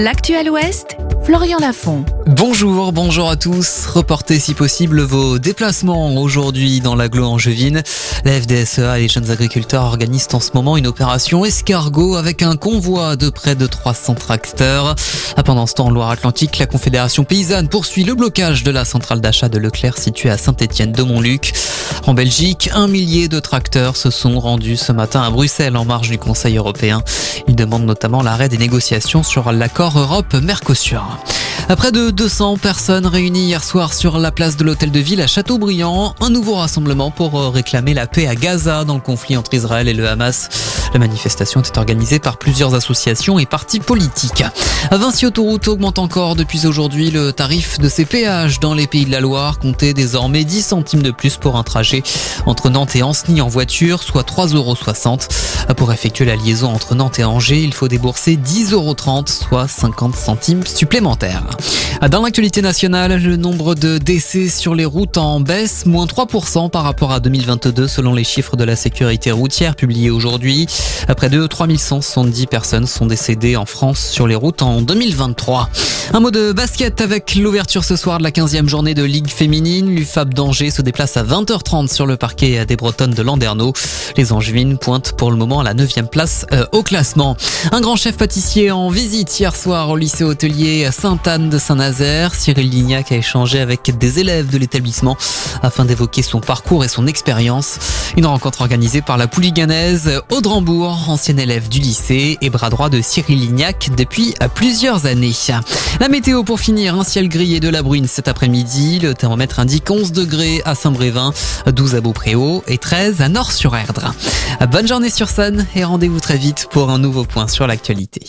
L'actuel Ouest, Florian Lafont. Bonjour à tous. Reportez si possible vos déplacements aujourd'hui dans l'agglo angevine. La FDSEA et les jeunes agriculteurs organisent en ce moment une opération escargot avec un convoi de près de 300 tracteurs. Pendant ce temps, en Loire-Atlantique, la Confédération Paysanne poursuit le blocage de la centrale d'achat de Leclerc située à Saint-Etienne-de-Montluc. En Belgique, 1 millier de tracteurs se sont rendus ce matin à Bruxelles en marge du Conseil européen. Ils demandent notamment l'arrêt des négociations sur l'accord Europe-Mercosur. Près de 200 personnes réunies hier soir sur la place de l'Hôtel de Ville à Châteaubriant. Un nouveau rassemblement pour réclamer la paix à Gaza dans le conflit entre Israël et le Hamas. La manifestation était organisée par plusieurs associations et partis politiques. Vinci autoroutes augmente encore depuis aujourd'hui le tarif de ses péages dans les pays de la Loire. Comptez désormais 10 centimes de plus pour un trajet entre Nantes et Ancenis en voiture, soit 3,60 €. Pour effectuer la liaison entre Nantes et Angers, il faut débourser 10,30 €, soit 50 centimes supplémentaires. Dans l'actualité nationale, le nombre de décès sur les routes en baisse, moins 3% par rapport à 2022 selon les chiffres de la sécurité routière publiés aujourd'hui. Près de 3170 personnes sont décédées en France sur les routes en 2023. Un mot de basket avec l'ouverture ce soir de la 15e journée de Ligue féminine. L'UFAB d'Angers se déplace à 20h30 sur le parquet des Bretonnes de Landerneau. Les Angevines pointent pour le moment à la 9e place au classement. Un grand chef pâtissier en visite hier soir au lycée hôtelier à Saint-Anne de Saint-Nazaire. Cyril Lignac a échangé avec des élèves de l'établissement afin d'évoquer son parcours et son expérience. Une rencontre organisée par la Pouliguenaise, Audrey Embour, ancienne élève du lycée et bras droit de Cyril Lignac depuis plusieurs années. La météo pour finir, un ciel gris et de la brune cet après-midi. Le thermomètre indique 11 degrés à Saint-Brévin, 12 à Beaupréau et 13 à Nord-sur-Erdre. Bonne journée sur Saint-Anne et rendez-vous très vite pour un nouveau point sur l'actualité.